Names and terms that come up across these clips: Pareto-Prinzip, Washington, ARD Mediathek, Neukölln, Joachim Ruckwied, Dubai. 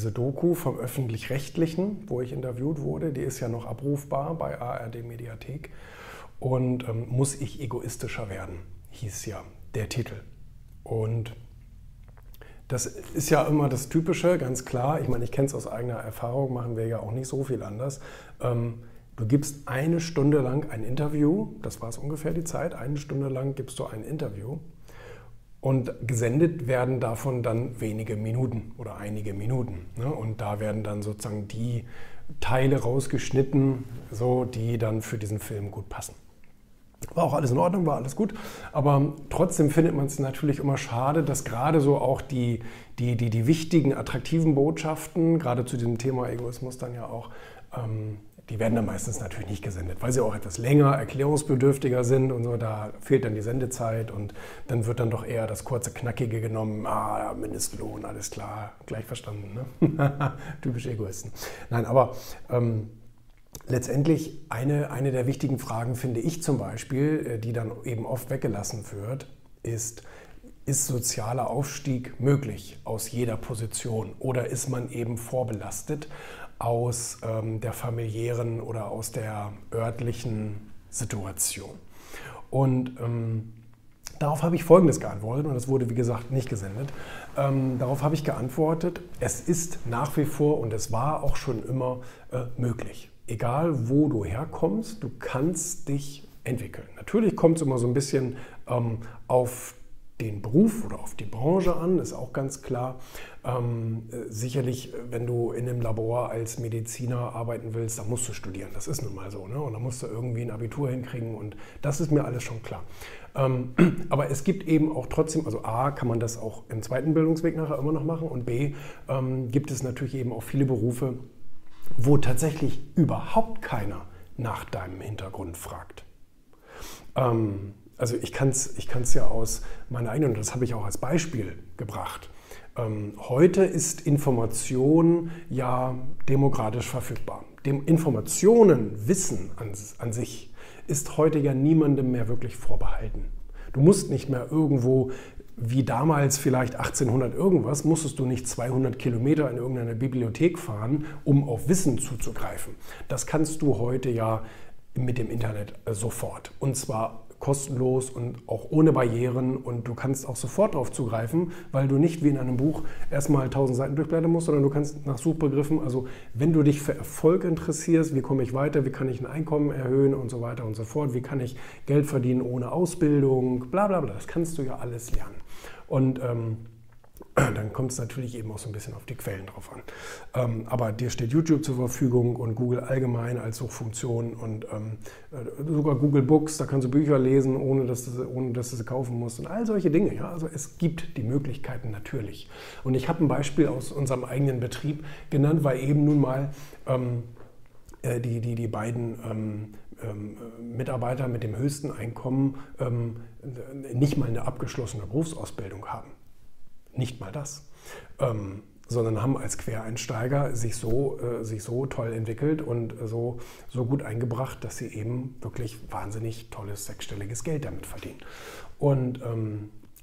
diese Doku vom Öffentlich-Rechtlichen, wo ich interviewt wurde, die ist ja noch abrufbar bei ARD Mediathek. Und muss ich egoistischer werden, hieß ja der Titel. Und das ist ja immer das Typische, ganz klar. Ich meine, ich kenne es aus eigener Erfahrung, machen wir ja auch nicht so viel anders. Du gibst eine Stunde lang ein Interview, das war es ungefähr die Zeit, eine Stunde lang gibst du ein Interview und gesendet werden davon dann wenige Minuten oder einige Minuten. Ne? Und da werden dann sozusagen die Teile rausgeschnitten, so, die dann für diesen Film gut passen. War auch alles in Ordnung, war alles gut, aber trotzdem findet man es natürlich immer schade, dass gerade so auch die wichtigen, attraktiven Botschaften, gerade zu diesem Thema Egoismus dann ja auch, die werden dann meistens natürlich nicht gesendet, weil sie auch etwas länger, erklärungsbedürftiger sind und so, da fehlt dann die Sendezeit und dann wird dann doch eher das kurze, knackige genommen, ah, Mindestlohn, alles klar, gleich verstanden, ne? Typisch Egoisten. Nein, aber... letztendlich eine der wichtigen Fragen, finde ich zum Beispiel, die dann eben oft weggelassen wird, ist sozialer Aufstieg möglich aus jeder Position oder ist man eben vorbelastet aus der familiären oder aus der örtlichen Situation? Und darauf habe ich Folgendes geantwortet, und das wurde, wie gesagt, nicht gesendet. Darauf habe ich geantwortet, es ist nach wie vor und es war auch schon immer möglich. Egal, wo du herkommst, du kannst dich entwickeln. Natürlich kommt es immer so ein bisschen auf den Beruf oder auf die Branche an, ist auch ganz klar. Sicherlich, wenn du in einem Labor als Mediziner arbeiten willst, dann musst du studieren, das ist nun mal so, ne? Und dann musst du irgendwie ein Abitur hinkriegen und das ist mir alles schon klar. Aber es gibt eben auch trotzdem, also A, kann man das auch im zweiten Bildungsweg nachher immer noch machen und B, gibt es natürlich eben auch viele Berufe, wo tatsächlich überhaupt keiner nach deinem Hintergrund fragt. Also ich kann's ja aus meiner eigenen, und das habe ich auch als Beispiel gebracht. Heute ist Information ja demokratisch verfügbar. Informationen, Wissen an sich ist heute ja niemandem mehr wirklich vorbehalten. Du musst nicht mehr irgendwo, wie damals vielleicht 1800 irgendwas, musstest du nicht 200 Kilometer in irgendeine Bibliothek fahren, um auf Wissen zuzugreifen. Das kannst du heute ja mit dem Internet sofort. Und zwar kostenlos und auch ohne Barrieren und du kannst auch sofort darauf zugreifen, weil du nicht wie in einem Buch erstmal 1000 Seiten durchblättern musst, sondern du kannst nach Suchbegriffen, also wenn du dich für Erfolg interessierst, wie komme ich weiter, wie kann ich ein Einkommen erhöhen und so weiter und so fort, wie kann ich Geld verdienen ohne Ausbildung, bla bla bla, das kannst du ja alles lernen. Und dann kommt es natürlich eben auch so ein bisschen auf die Quellen drauf an. Aber dir steht YouTube zur Verfügung und Google allgemein als Suchfunktion und sogar Google Books, da kannst du Bücher lesen, ohne dass du sie kaufen musst und all solche Dinge. Ja? Also es gibt die Möglichkeiten natürlich. Und ich habe ein Beispiel aus unserem eigenen Betrieb genannt, weil eben nun mal die beiden Mitarbeiter mit dem höchsten Einkommen nicht mal eine abgeschlossene Berufsausbildung haben. Nicht mal das, sondern haben als Quereinsteiger sich so toll entwickelt und so gut eingebracht, dass sie eben wirklich wahnsinnig tolles sechsstelliges Geld damit verdienen. Und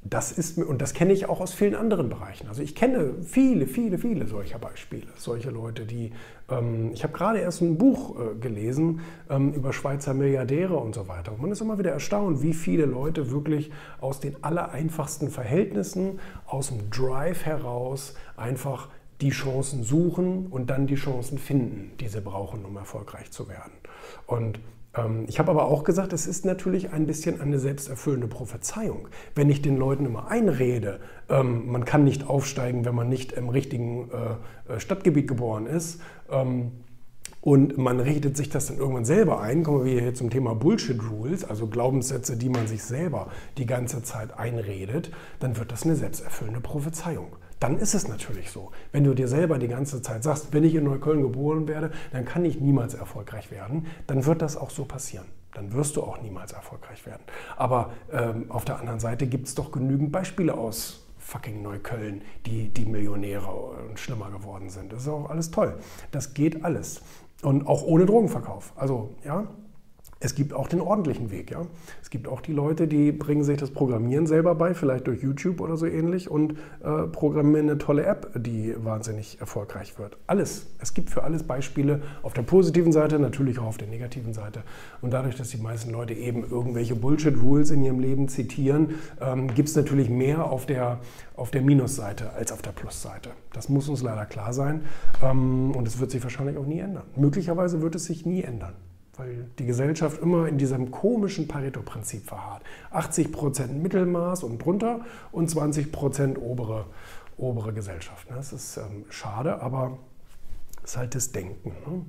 das kenne ich auch aus vielen anderen Bereichen. Also ich kenne viele, viele, viele solcher Beispiele, solche Leute, die, ich habe gerade erst ein Buch gelesen über Schweizer Milliardäre und so weiter. Und man ist immer wieder erstaunt, wie viele Leute wirklich aus den allereinfachsten Verhältnissen, aus dem Drive heraus einfach die Chancen suchen und dann die Chancen finden, die sie brauchen, um erfolgreich zu werden. Und ich habe aber auch gesagt, es ist natürlich ein bisschen eine selbsterfüllende Prophezeiung. Wenn ich den Leuten immer einrede, man kann nicht aufsteigen, wenn man nicht im richtigen Stadtgebiet geboren ist, und man richtet sich das dann irgendwann selber ein, kommen wir hier zum Thema Bullshit-Rules, also Glaubenssätze, die man sich selber die ganze Zeit einredet, dann wird das eine selbsterfüllende Prophezeiung. Dann ist es natürlich so. Wenn du dir selber die ganze Zeit sagst, wenn ich in Neukölln geboren werde, dann kann ich niemals erfolgreich werden, dann wird das auch so passieren. Dann wirst du auch niemals erfolgreich werden. Aber auf der anderen Seite gibt es doch genügend Beispiele aus fucking Neukölln, die Millionäre und schlimmer geworden sind. Das ist auch alles toll. Das geht alles. Und auch ohne Drogenverkauf. Also, ja, Es gibt auch den ordentlichen Weg, ja. Es gibt auch die Leute, die bringen sich das Programmieren selber bei, vielleicht durch YouTube oder so ähnlich, und programmieren eine tolle App, die wahnsinnig erfolgreich wird. Alles. Es gibt für alles Beispiele auf der positiven Seite, natürlich auch auf der negativen Seite. Und dadurch, dass die meisten Leute eben irgendwelche Bullshit-Rules in ihrem Leben zitieren, gibt es natürlich mehr auf der Minusseite als auf der Plusseite. Das muss uns leider klar sein. Und es wird sich wahrscheinlich auch nie ändern. Möglicherweise wird es sich nie ändern, weil die Gesellschaft immer in diesem komischen Pareto-Prinzip verharrt. 80% Mittelmaß und drunter und 20% obere Gesellschaft. Das ist schade, aber es ist halt das Denken.